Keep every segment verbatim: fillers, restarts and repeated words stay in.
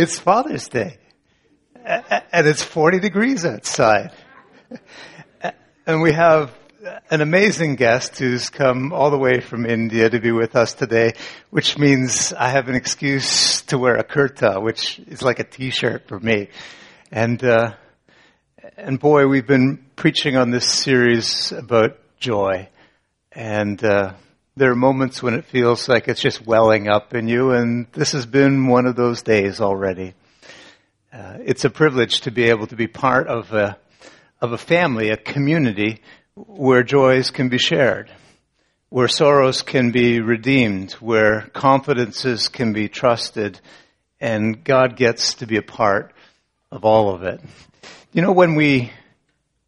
It's Father's Day. And it's forty degrees outside. And we have an amazing guest who's come all the way from India to be with us today, which means I have an excuse to wear a kurta, which is like a T-shirt for me. And uh, and boy, we've been preaching on this series about joy. And uh, there are moments when it feels like it's just welling up in you, and this has been one of those days already. Uh, it's a privilege to be able to be part of a of a family, a community where joys can be shared, where sorrows can be redeemed, where confidences can be trusted, and God gets to be a part of all of it. You know, when we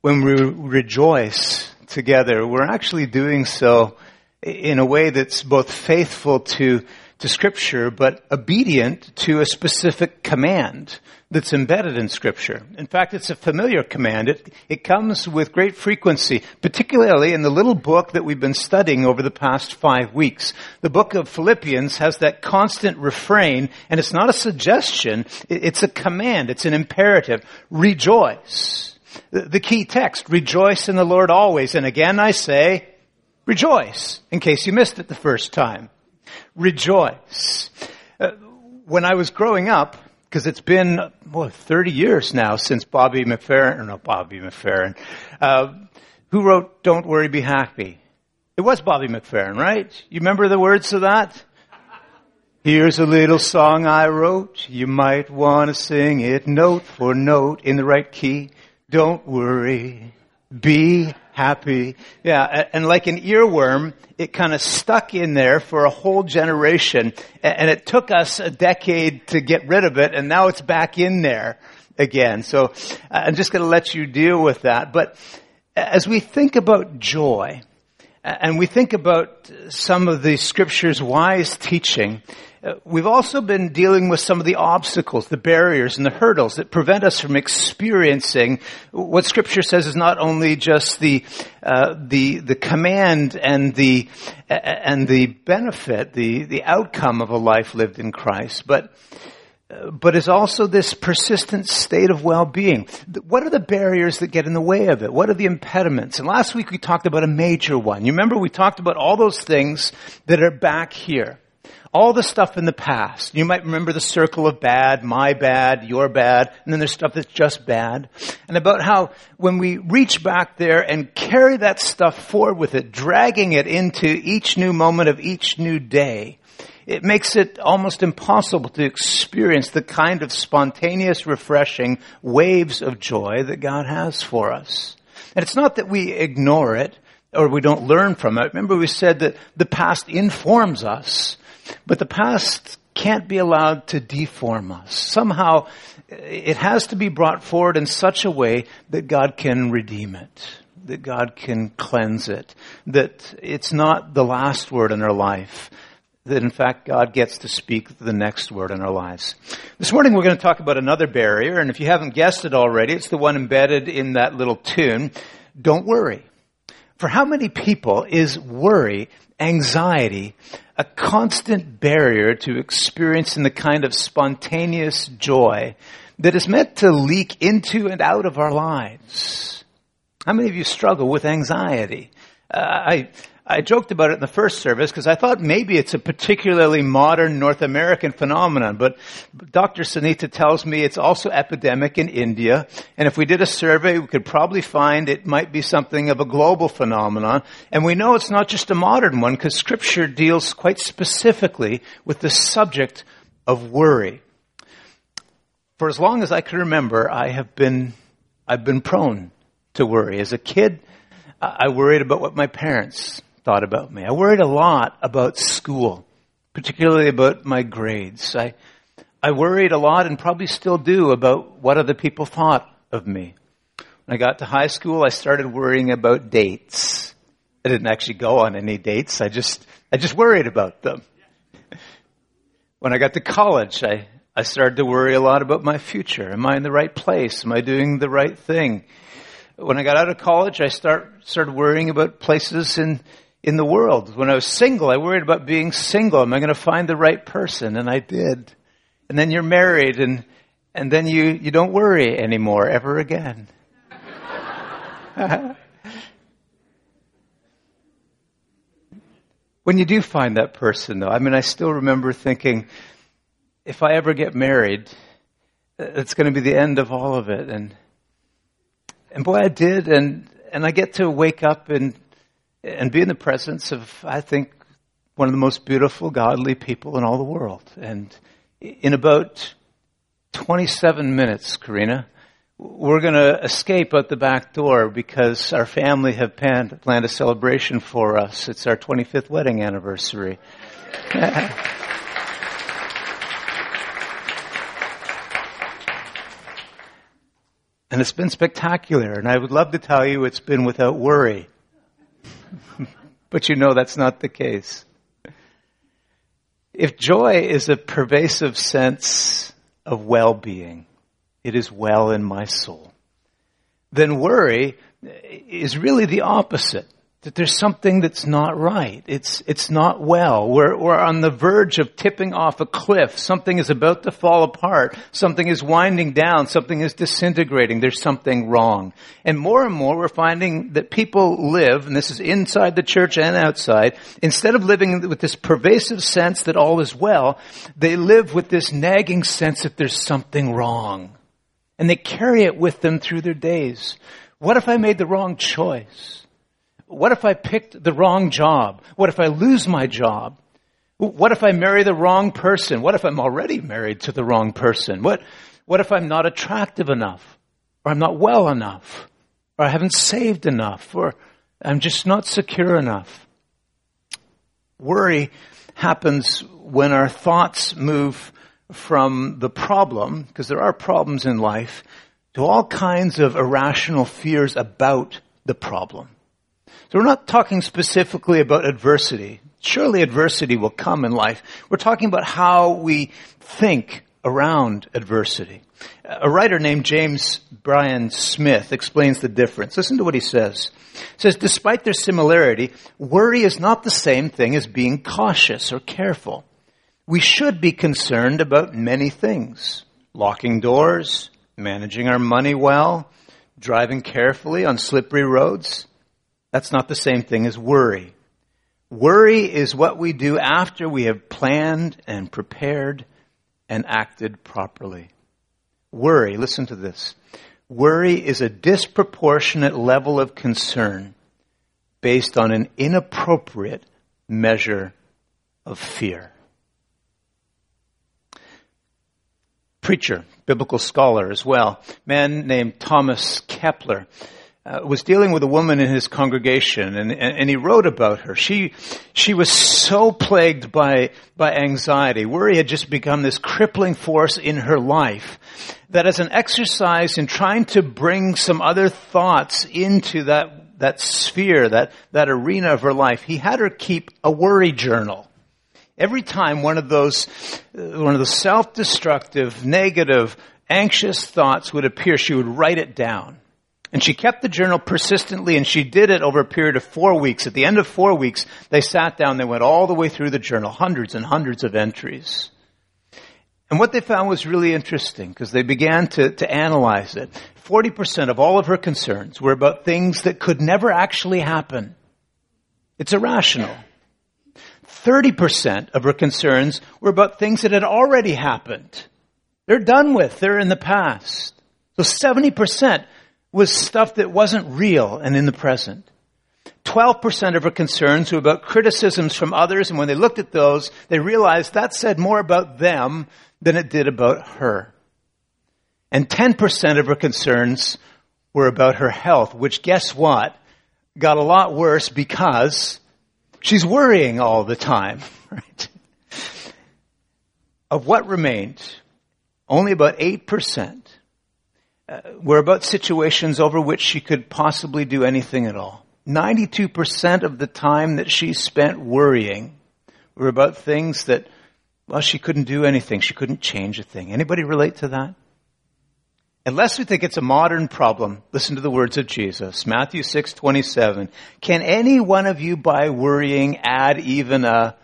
when we rejoice together, we're actually doing so in a way that's both faithful to to Scripture, but obedient to a specific command that's embedded in Scripture. In fact, it's a familiar command. It it comes with great frequency, particularly in the little book that we've been studying over the past five weeks. The book of Philippians has that constant refrain, and it's not a suggestion. It's a command. It's an imperative. Rejoice. The key text, rejoice in the Lord always. And again, I say, rejoice, in case you missed it the first time. Rejoice. Uh, when I was growing up, because it's been well, thirty years now since Bobby McFerrin, or no, Bobby McFerrin, uh, who wrote Don't Worry, Be Happy. It was Bobby McFerrin, right? You remember the words of that? Here's a little song I wrote. You might want to sing it note for note in the right key. Don't worry, be happy. Yeah, and like an earworm, it kind of stuck in there for a whole generation, and it took us a decade to get rid of it, and now it's back in there again. So I'm just going to let you deal with that. But as we think about joy, and we think about some of the Scripture's wise teaching, we've also been dealing with some of the obstacles, the barriers, and the hurdles that prevent us from experiencing what Scripture says is not only just the uh, the the command and the and the benefit, the the outcome of a life lived in Christ, but uh, but is also this persistent state of well-being. What are the barriers that get in the way of it? What are the impediments? And last week we talked about a major one. You remember we talked about all those things that are back here. All the stuff in the past. You might remember the circle of bad, my bad, your bad, and then there's stuff that's just bad. And about how when we reach back there and carry that stuff forward with it, dragging it into each new moment of each new day, it makes it almost impossible to experience the kind of spontaneous, refreshing waves of joy that God has for us. And it's not that we ignore it or we don't learn from it. Remember we said that the past informs us. But the past can't be allowed to deform us. Somehow, it has to be brought forward in such a way that God can redeem it, that God can cleanse it, that it's not the last word in our life, that in fact God gets to speak the next word in our lives. This morning we're going to talk about another barrier, and if you haven't guessed it already, it's the one embedded in that little tune, don't worry. For how many people is worry, anxiety, a constant barrier to experiencing the kind of spontaneous joy that is meant to leak into and out of our lives? How many of you struggle with anxiety? Uh, I I joked about it in the first service because I thought maybe it's a particularly modern North American phenomenon, but Doctor Sunita tells me it's also epidemic in India, and if we did a survey, we could probably find it might be something of a global phenomenon, and we know it's not just a modern one because Scripture deals quite specifically with the subject of worry. For as long as I can remember, I have been, I've been prone to worry. As a kid, I worried about what my parents thought about me. I worried a lot about school, particularly about my grades. I I worried a lot and probably still do about what other people thought of me. When I got to high school, I started worrying about dates. I didn't actually go on any dates. I just I just worried about them. When I got to college, I, I started to worry a lot about my future. Am I in the right place? Am I doing the right thing? When I got out of college, I start, started worrying about places in, in the world. When I was single, I worried about being single. Am I going to find the right person? And I did. and then you're married, and and then you, you don't worry anymore ever again. When you do find that person, though, I mean, I still remember thinking, if I ever get married, it's going to be the end of all of it. And and boy, I did. And, and I get to wake up and and be in the presence of, I think, one of the most beautiful, godly people in all the world. And in about twenty-seven minutes, Karina, we're going to escape out the back door because our family have planned, planned a celebration for us. It's our twenty-fifth wedding anniversary. And it's been spectacular, and I would love to tell you it's been without worry. But you know that's not the case. If joy is a pervasive sense of well-being, it is well in my soul, then worry is really the opposite, that there's something that's not right. It's it's not well. We're, we're on the verge of tipping off a cliff. Something is about to fall apart. Something is winding down. Something is disintegrating. There's something wrong. And more and more we're finding that people live, and this is inside the church and outside, instead of living with this pervasive sense that all is well, they live with this nagging sense that there's something wrong. And they carry it with them through their days. What if I made the wrong choice? What if I picked the wrong job? What if I lose my job? What if I marry the wrong person? What if I'm already married to the wrong person? What what if I'm not attractive enough? Or I'm not well enough? Or I haven't saved enough? Or I'm just not secure enough? Worry happens when our thoughts move from the problem, because there are problems in life, to all kinds of irrational fears about the problem. So we're not talking specifically about adversity. Surely adversity will come in life. We're talking about how we think around adversity. A writer named James Bryan Smith explains the difference. Listen to what he says. He says, despite their similarity, worry is not the same thing as being cautious or careful. We should be concerned about many things. Locking doors, managing our money well, driving carefully on slippery roads. That's not the same thing as worry. Worry is what we do after we have planned and prepared and acted properly. Worry, listen to this. Worry is a disproportionate level of concern based on an inappropriate measure of fear. Preacher, biblical scholar as well, man named Thomas Kepler, uh, was dealing with a woman in his congregation, and, and, and he wrote about her. She she was so plagued by by anxiety. Worry had just become this crippling force in her life that as an exercise in trying to bring some other thoughts into that, that sphere, that, that arena of her life, he had her keep a worry journal. Every time one of those, one of those self-destructive, negative, anxious thoughts would appear, she would write it down. And she kept the journal persistently, and she did it over a period of four weeks. At the end of four weeks, they sat down, they went all the way through the journal, hundreds and hundreds of entries. And what they found was really interesting, because they began to, to analyze it. forty percent of all of her concerns were about things that could never actually happen. It's irrational. thirty percent of her concerns were about things that had already happened. They're done with. They're in the past. So seventy percent was stuff that wasn't real and in the present. twelve percent of her concerns were about criticisms from others, and when they looked at those, they realized that said more about them than it did about her. And ten percent of her concerns were about her health, which, guess what, got a lot worse because she's worrying all the time, right? Of what remained, only about eight percent were about situations over which she could possibly do anything at all. ninety-two percent of the time that she spent worrying were about things that, well, she couldn't do anything. She couldn't change a thing. Anybody relate to that? Unless we think it's a modern problem, listen to the words of Jesus. Matthew six twenty-seven. Can any one of you by worrying add even a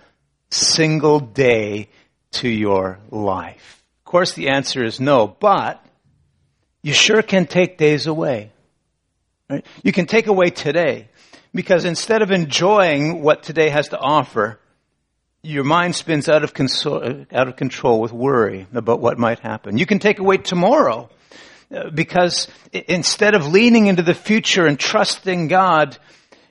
single day to your life? Of course, the answer is no, but you sure can take days away. Right? You can take away today, because instead of enjoying what today has to offer, your mind spins out of, console, out of control with worry about what might happen. You can take away tomorrow, because instead of leaning into the future and trusting God,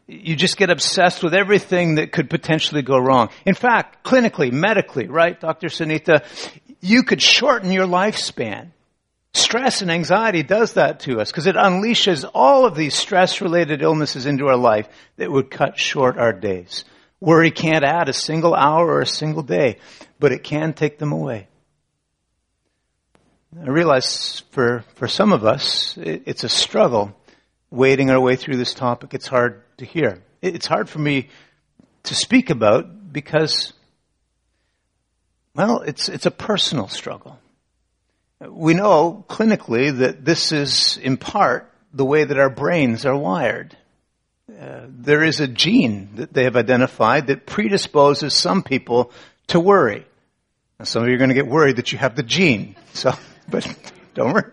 you just get obsessed with everything that could potentially go wrong. In fact, clinically, medically, right, Doctor Sunita, you could shorten your lifespan. Stress and anxiety does that to us because it unleashes all of these stress-related illnesses into our life that would cut short our days. Worry can't add a single hour or a single day, but it can take them away. I realize for, for some of us, it, it's a struggle wading our way through this topic. It's hard to hear. It, it's hard for me to speak about because... Well, it's it's a personal struggle. We know clinically that this is in part the way that our brains are wired. Uh, there is a gene that they have identified that predisposes some people to worry. Now, some of you are going to get worried that you have the gene, so but don't worry.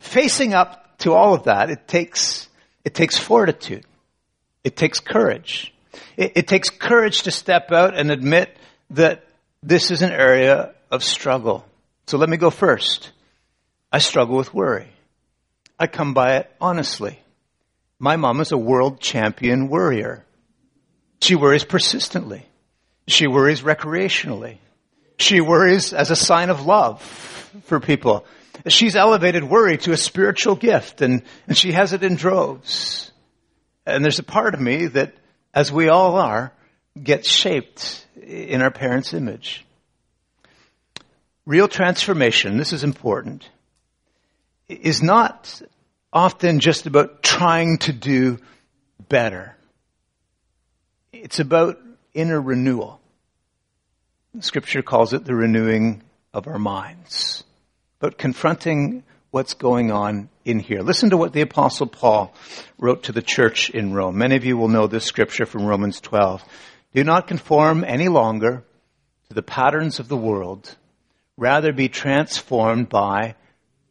Facing up to all of that, it takes it takes fortitude. It takes courage. It, it takes courage to step out and admit that this is an area of struggle. So let me go first. I struggle with worry. I come by it honestly. My mom is a world champion worrier. She worries persistently. She worries recreationally. She worries as a sign of love for people. She's elevated worry to a spiritual gift, and, and she has it in droves. And there's a part of me that, as we all are, gets shaped in our parents' image. Real transformation, this is important, is not often just about trying to do better. It's about inner renewal. Scripture calls it the renewing of our minds, but confronting what's going on in here. Listen to what the Apostle Paul wrote to the church in Rome. Many of you will know this scripture from Romans twelve. Do not conform any longer to the patterns of the world. Rather be transformed by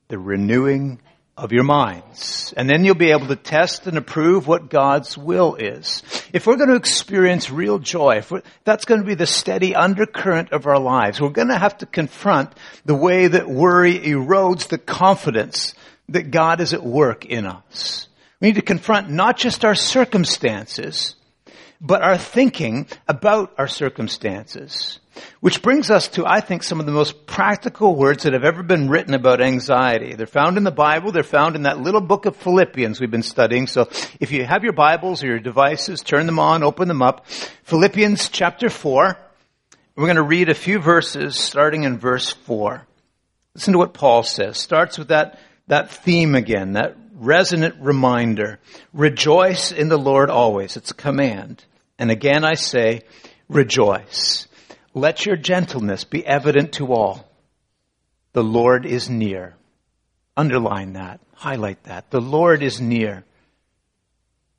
the renewing of your minds. And then you'll be able to test and approve what God's will is. If we're going to experience real joy, if that's going to be the steady undercurrent of our lives. We're going to have to confront the way that worry erodes the confidence that God is at work in us. We need to confront not just our circumstances, but our thinking about our circumstances. Which brings us to, I think, some of the most practical words that have ever been written about anxiety. They're found in the Bible. They're found in that little book of Philippians we've been studying. So if you have your Bibles or your devices, turn them on, open them up. Philippians chapter four. We're going to read a few verses starting in verse four. Listen to what Paul says. Starts with that, that theme again, that resonant reminder. Rejoice in the Lord always. It's a command. And again I say, rejoice. Let your gentleness be evident to all. The Lord is near. Underline that. Highlight that. The Lord is near.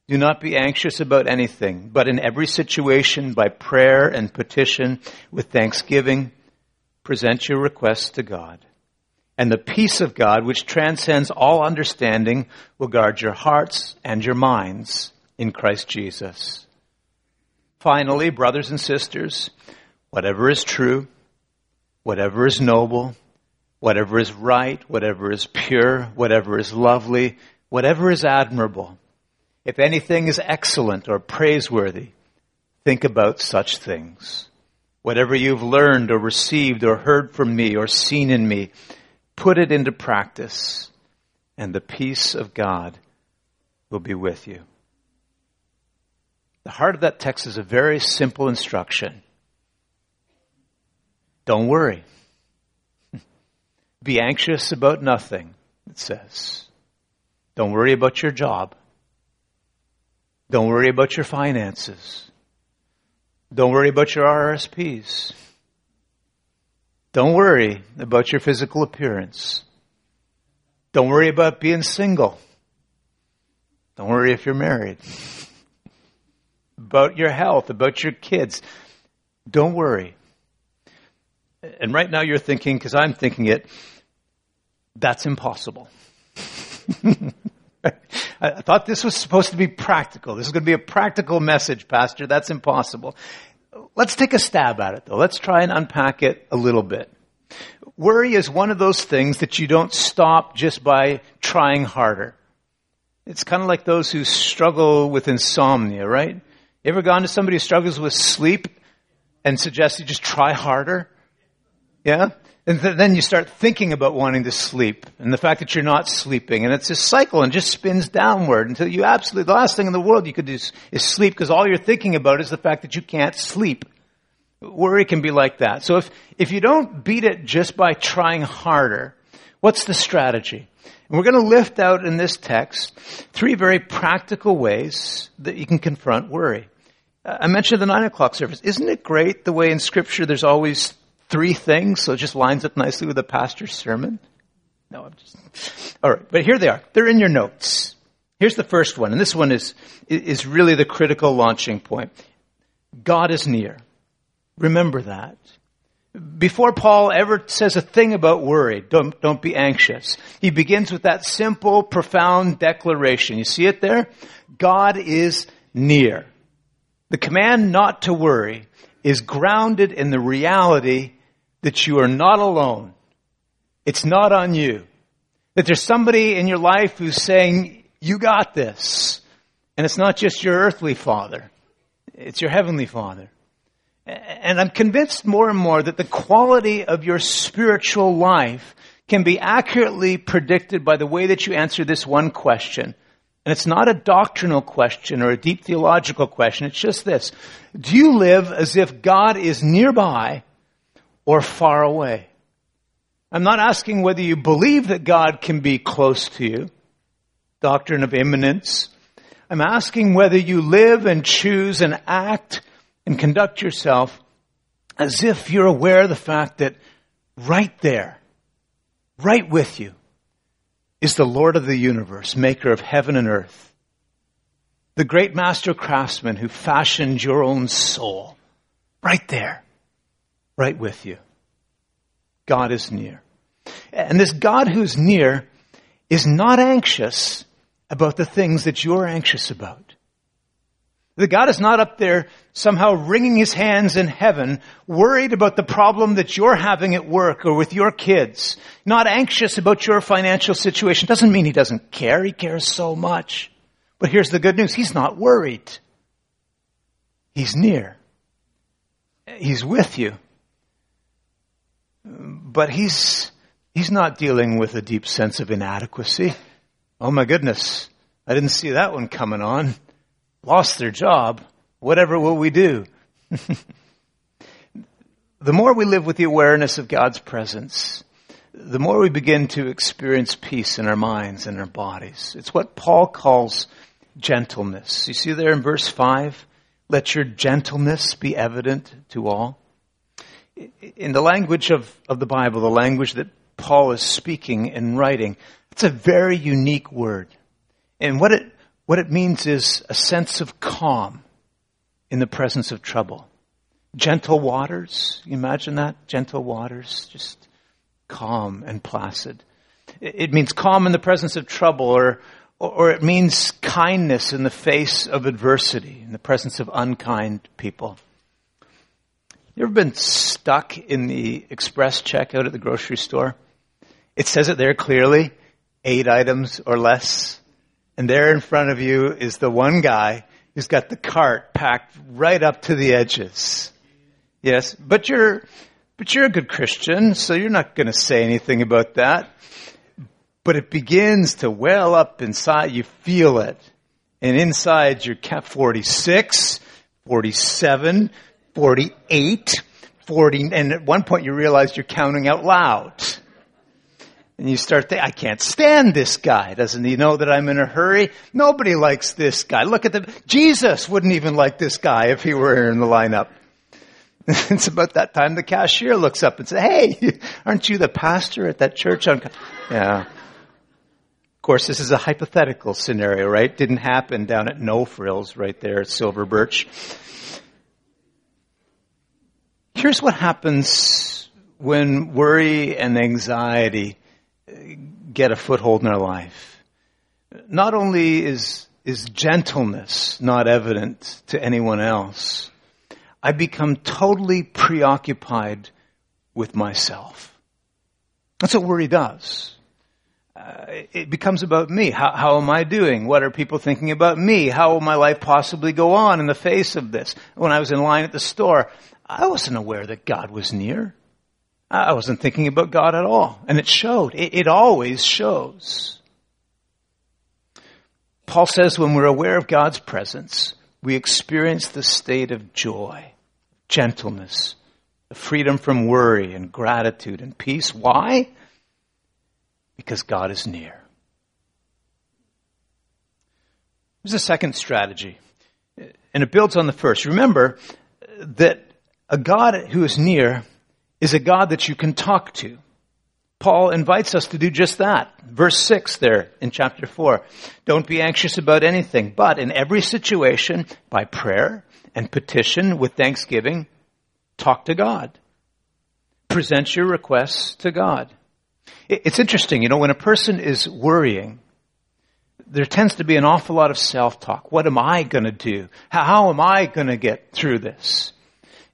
Do not be anxious about anything, but in every situation, by prayer and petition, with thanksgiving, present your requests to God. And the peace of God, which transcends all understanding, will guard your hearts and your minds in Christ Jesus. Finally, brothers and sisters, whatever is true, whatever is noble, whatever is right, whatever is pure, whatever is lovely, whatever is admirable, if anything is excellent or praiseworthy, think about such things. Whatever you've learned or received or heard from me or seen in me, put it into practice, and the peace of God will be with you. The heart of that text is a very simple instruction. Don't worry. Be anxious about nothing, it says. Don't worry about your job. Don't worry about your finances. Don't worry about your R R S Ps. Don't worry about your physical appearance. Don't worry about being single. Don't worry if you're married. About your health, about your kids. Don't worry. And right now you're thinking, because I'm thinking it, that's impossible. I thought this was supposed to be practical. This is going to be a practical message, Pastor. That's impossible. Let's take a stab at it, though. Let's try and unpack it a little bit. Worry is one of those things that you don't stop just by trying harder. It's kind of like those who struggle with insomnia, right? You ever gone to somebody who struggles with sleep and suggest you just try harder? Yeah? And th- then you start thinking about wanting to sleep and the fact that you're not sleeping. And it's this cycle and just spins downward until you absolutely, the last thing in the world you could do is, is sleep, because all you're thinking about is the fact that you can't sleep. Worry can be like that. So if, if you don't beat it just by trying harder, what's the strategy? And we're going to lift out in this text three very practical ways that you can confront worry. I mentioned the nine o'clock service. Isn't it great the way in Scripture there's always three things, so it just lines up nicely with the pastor's sermon? No, I'm just... All right, but here they are. They're in your notes. Here's the first one, and this one is is really the critical launching point. God is near. Remember that. Before Paul ever says a thing about worry, don't, don't be anxious, he begins with that simple, profound declaration. You see it there? God is near. The command not to worry is grounded in the reality that you are not alone. It's not on you. That there's somebody in your life who's saying, you got this. And it's not just your earthly father. It's your heavenly Father. And I'm convinced more and more that the quality of your spiritual life can be accurately predicted by the way that you answer this one question. And it's not a doctrinal question or a deep theological question. It's just this. Do you live as if God is nearby or far away? I'm not asking whether you believe that God can be close to you, doctrine of immanence. I'm asking whether you live and choose and act and conduct yourself as if you're aware of the fact that right there, right with you, is the Lord of the universe, maker of heaven and earth, the great master craftsman who fashioned your own soul, right there, right with you. God is near. And this God who's near is not anxious about the things that you're anxious about. That God is not up there somehow wringing his hands in heaven, worried about the problem that you're having at work or with your kids, not anxious about your financial situation. Doesn't mean he doesn't care. He cares so much. But here's the good news. He's not worried. He's near. He's with you. But he's, he's not dealing with a deep sense of inadequacy. Oh my goodness. I didn't see that one coming on. Lost their job, whatever will we do? The more we live with the awareness of God's presence, the more we begin to experience peace in our minds and our bodies. It's what Paul calls gentleness. You see there in verse five, let your gentleness be evident to all. In the language of, of the Bible, the language that Paul is speaking and writing, it's a very unique word. And what it What it means is a sense of calm in the presence of trouble. Gentle waters, you imagine that? Gentle waters, just calm and placid. It means calm in the presence of trouble, or, or it means kindness in the face of adversity, in the presence of unkind people. You ever been stuck in the express checkout at the grocery store? It says it there clearly, eight items or less. And there in front of you is the one guy who's got the cart packed right up to the edges. Yes, but you're but you're a good Christian, so you're not going to say anything about that. But it begins to well up inside. You feel it. And inside you're kept forty-six, forty-seven, forty-eight, forty. And at one point you realize you're counting out loud. And you start thinking, I can't stand this guy. Doesn't he know that I'm in a hurry? Nobody likes this guy. Look at the, Jesus wouldn't even like this guy if he were in the lineup. It's about that time the cashier looks up and says, hey, aren't you the pastor at that church? On yeah. Of course, this is a hypothetical scenario, right? Didn't happen down at No Frills right there at Silver Birch. Here's what happens when worry and anxiety get a foothold in our life, not only is is gentleness not evident to anyone else, I become totally preoccupied with myself. That's what worry does. Uh, it becomes about me. How, how am I doing? What are people thinking about me? How will my life possibly go on in the face of this? When I was in line at the store, I wasn't aware that God was near. I wasn't thinking about God at all. And it showed. It, it always shows. Paul says when we're aware of God's presence, we experience the state of joy, gentleness, the freedom from worry and gratitude and peace. Why? Because God is near. There's a second strategy, and it builds on the first. Remember that a God who is near is a God that you can talk to. Paul invites us to do just that. Verse six there in chapter four. Don't be anxious about anything, but in every situation, by prayer and petition with thanksgiving, talk to God. Present your requests to God. It's interesting, you know, when a person is worrying, there tends to be an awful lot of self-talk. What am I going to do? How am I going to get through this?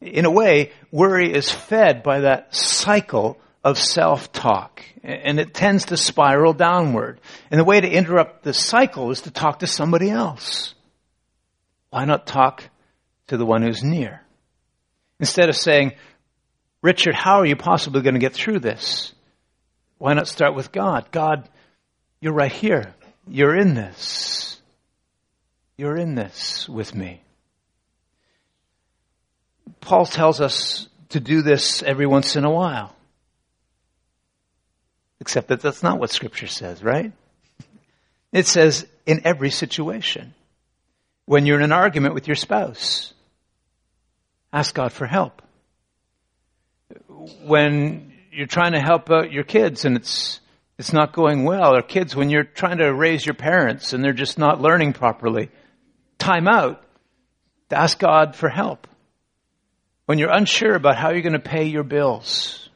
In a way, worry is fed by that cycle of self-talk, and it tends to spiral downward. And the way to interrupt this cycle is to talk to somebody else. Why not talk to the one who's near? Instead of saying, Richard, how are you possibly going to get through this? Why not start with God? God, you're right here. You're in this. You're in this with me. Paul tells us to do this every once in a while. Except that that's not what Scripture says, right? It says in every situation. When you're in an argument with your spouse, ask God for help. When you're trying to help out your kids and it's it's not going well. Or kids, when you're trying to raise your parents and they're just not learning properly, time out to ask God for help. When you're unsure about how you're going to pay your bills,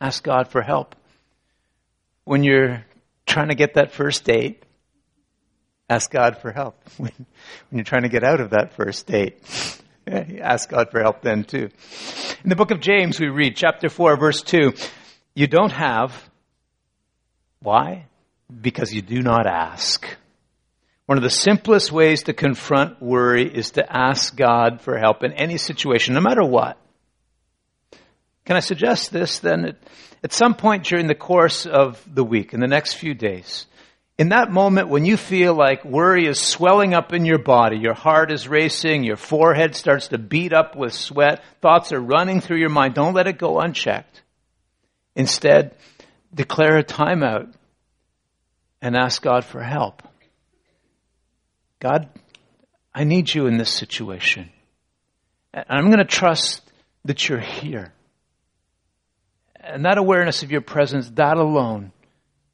ask God for help. When you're trying to get that first date, ask God for help. When, when you're trying to get out of that first date, ask God for help then too. In the book of James, we read chapter four, verse two. You don't have. Why? Because you do not ask. One of the simplest ways to confront worry is to ask God for help in any situation, no matter what. Can I suggest this then? At some point during the course of the week, in the next few days, in that moment when you feel like worry is swelling up in your body, your heart is racing, your forehead starts to beat up with sweat, thoughts are running through your mind, don't let it go unchecked. Instead, declare a timeout and ask God for help. God, I need you in this situation. I'm going to trust that you're here. And that awareness of your presence, that alone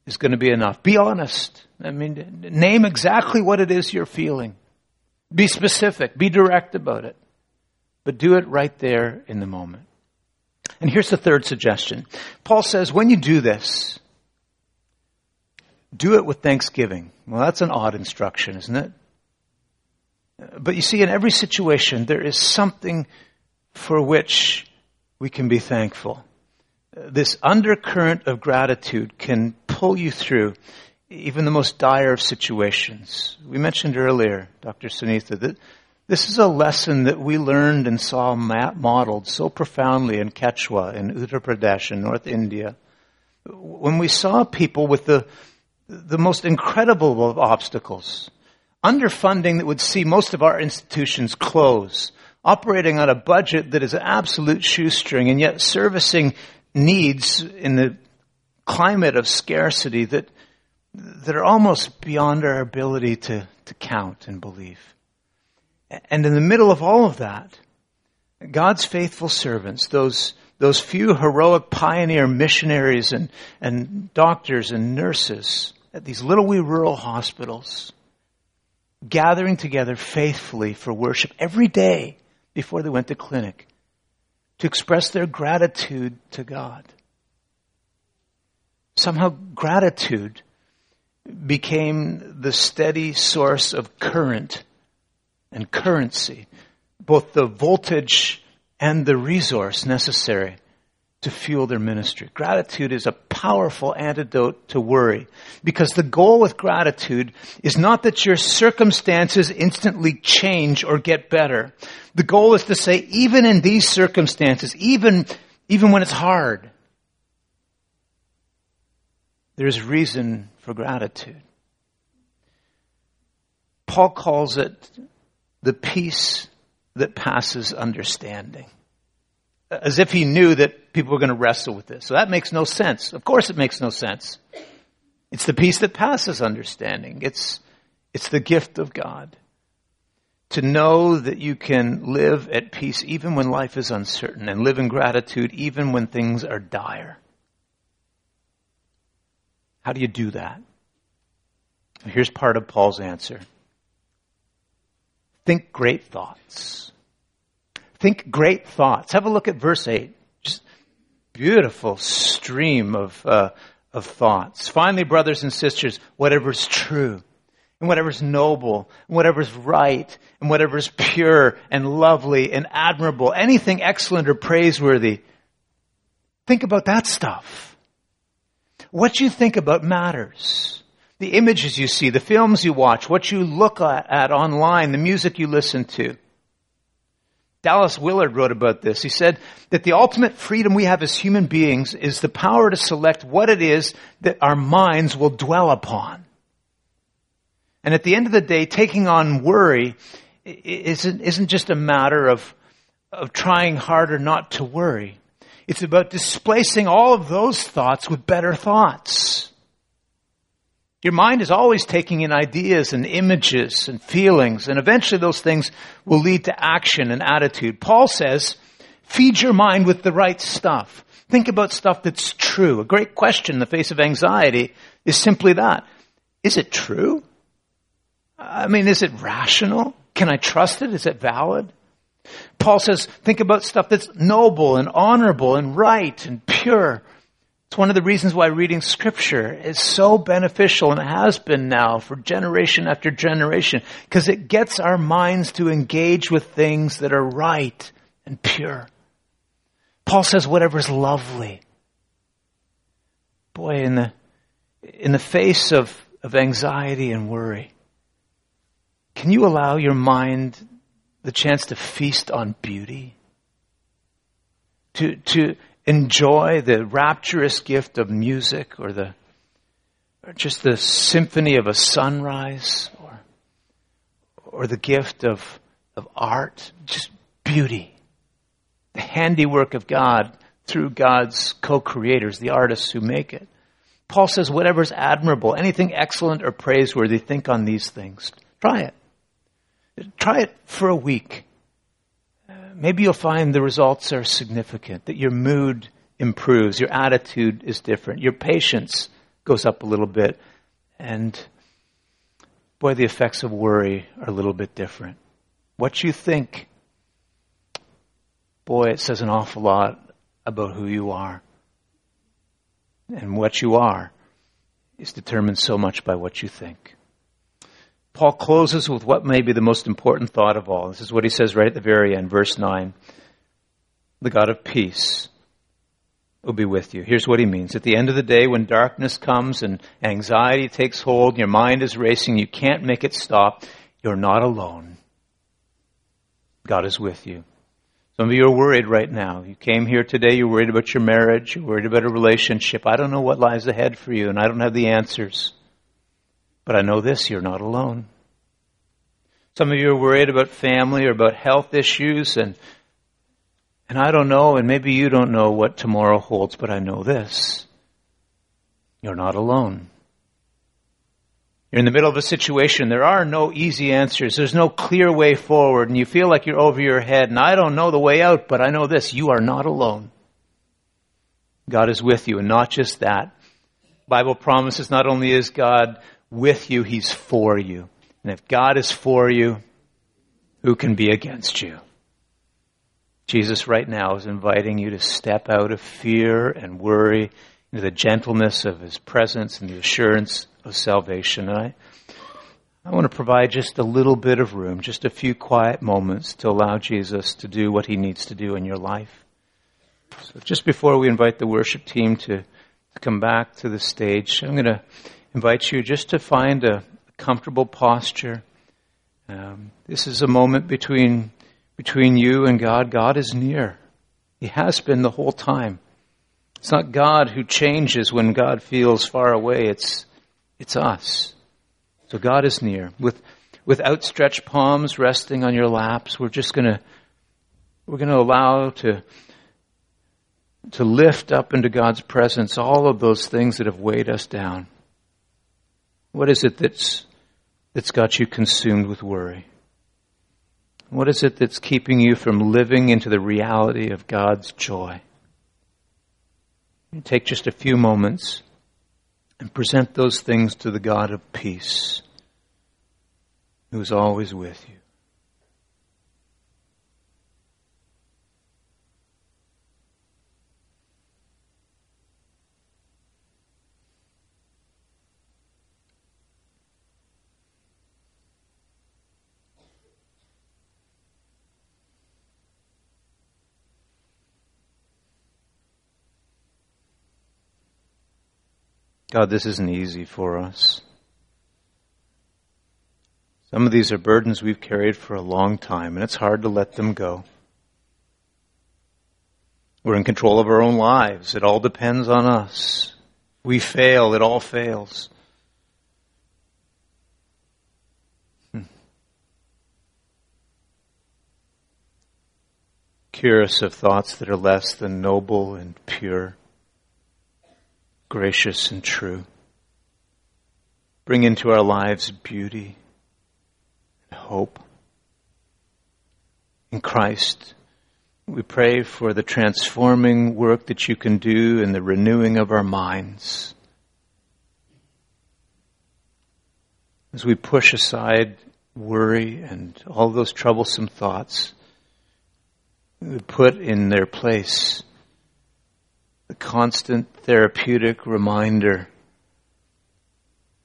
is going to be enough. Be honest. I mean, name exactly what it is you're feeling. Be specific. Be direct about it. But do it right there in the moment. And here's the third suggestion. Paul says, when you do this, do it with thanksgiving. Well, that's an odd instruction, isn't it? But you see, in every situation, there is something for which we can be thankful. This undercurrent of gratitude can pull you through even the most dire of situations. We mentioned earlier, Doctor Sunita, that this is a lesson that we learned and saw modeled so profoundly in Quechua, in Uttar Pradesh, in North India. When we saw people with the the most incredible of obstacles, underfunding that would see most of our institutions close, operating on a budget that is an absolute shoestring, and yet servicing needs in the climate of scarcity that that are almost beyond our ability to, to count and believe. And in the middle of all of that, God's faithful servants, those those few heroic pioneer missionaries and, and doctors and nurses at these little wee rural hospitals, gathering together faithfully for worship every day before they went to clinic to express their gratitude to God. somehow gratitude became the steady source of current and currency, both the voltage and the resource necessary to fuel their ministry. Gratitude is a powerful antidote to worry, because the goal with gratitude is not that your circumstances instantly change or get better. The goal is to say, even in these circumstances, even, even when it's hard, there's reason for gratitude. Paul calls it the peace that passes understanding, as if he knew that people were going to wrestle with this. So that makes no sense. Of course it makes no sense. It's the peace that passes understanding. It's, it's the gift of God. To know that you can live at peace even when life is uncertain, and live in gratitude even when things are dire. How do you do that? Here's part of Paul's answer. Think great thoughts. Think great thoughts. Have a look at verse eight. Just beautiful stream of uh, of thoughts. Finally, brothers and sisters, whatever's true, and whatever's noble, and whatever's right, and whatever's pure and lovely and admirable, anything excellent or praiseworthy, think about that stuff. What you think about matters. The images you see, the films you watch, what you look at, at online, the music you listen to. Dallas Willard wrote about this. He said that the ultimate freedom we have as human beings is the power to select what it is that our minds will dwell upon. And at the end of the day, taking on worry isn't, isn't just a matter of, of trying harder not to worry. It's about displacing all of those thoughts with better thoughts. Your mind is always taking in ideas and images and feelings, and eventually those things will lead to action and attitude. Paul says, feed your mind with the right stuff. Think about stuff that's true. A great question in the face of anxiety is simply that. Is it true? I mean, is it rational? Can I trust it? Is it valid? Paul says, think about stuff that's noble and honorable and right and pure. It's one of the reasons why reading Scripture is so beneficial, and has been now for generation after generation, because it gets our minds to engage with things that are right and pure. Paul says whatever's lovely. Boy, in the in the face of, of anxiety and worry, can you allow your mind the chance to feast on beauty? To to enjoy the rapturous gift of music, or the, or just the symphony of a sunrise, or, or the gift of, of art, just beauty. The handiwork of God through God's co-creators, the artists who make it. Paul says, whatever's admirable, anything excellent or praiseworthy, think on these things. Try it. Try it for a week. Maybe you'll find the results are significant, that your mood improves, your attitude is different, your patience goes up a little bit, and boy, the effects of worry are a little bit different. What you think, boy, it says an awful lot about who you are. And what you are is determined so much by what you think. Paul closes with what may be the most important thought of all. This is what he says right at the very end, verse nine. The God of peace will be with you. Here's what he means. At the end of the day, when darkness comes and anxiety takes hold, your mind is racing, you can't make it stop, you're not alone. God is with you. Some of you are worried right now. You came here today, you're worried about your marriage, you're worried about a relationship. I don't know what lies ahead for you, and I don't have the answers. But I know this, you're not alone. Some of you are worried about family or about health issues, and and I don't know, and maybe you don't know what tomorrow holds, but I know this. You're not alone. You're in the middle of a situation. There are no easy answers. There's no clear way forward, and you feel like you're over your head, and I don't know the way out, but I know this, you are not alone. God is with you, and not just that. The Bible promises not only is God with you, he's for you. And if God is for you, who can be against you? Jesus right now is inviting you to step out of fear and worry into the gentleness of his presence and the assurance of salvation. And I, I want to provide just a little bit of room, just a few quiet moments to allow Jesus to do what he needs to do in your life. So just before we invite the worship team to come back to the stage, I'm going to invite you just to find a comfortable posture. Um, this is a moment between between you and God. God is near. He has been the whole time. It's not God who changes when God feels far away. It's it's us. So God is near. With with outstretched palms resting on your laps, we're just gonna we're gonna allow to to lift up into God's presence all of those things that have weighed us down. What is it that's that's got you consumed with worry? What is it that's keeping you from living into the reality of God's joy? Take just a few moments and present those things to the God of peace, who is always with you. God, this isn't easy for us. Some of these are burdens we've carried for a long time, and it's hard to let them go. We're in control of our own lives. It all depends on us. We fail. It all fails. Hmm. Cure us of thoughts that are less than noble and pure, gracious and true. Bring into our lives beauty and hope. In Christ, we pray for the transforming work that you can do in the renewing of our minds. As we push aside worry and all those troublesome thoughts, we put in their place the constant therapeutic reminder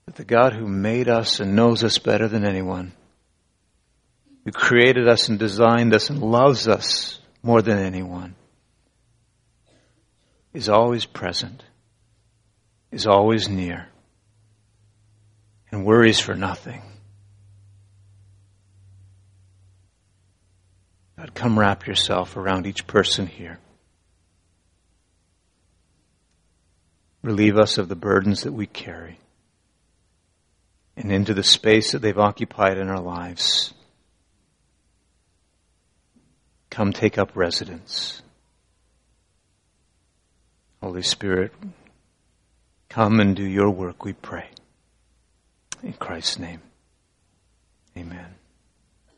that the God who made us and knows us better than anyone, who created us and designed us and loves us more than anyone, is always present, is always near, and worries for nothing. God, come wrap yourself around each person here. Relieve us of the burdens that we carry and into the space that they've occupied in our lives. Come take up residence. Holy Spirit, come and do your work, we pray. In Christ's name, amen.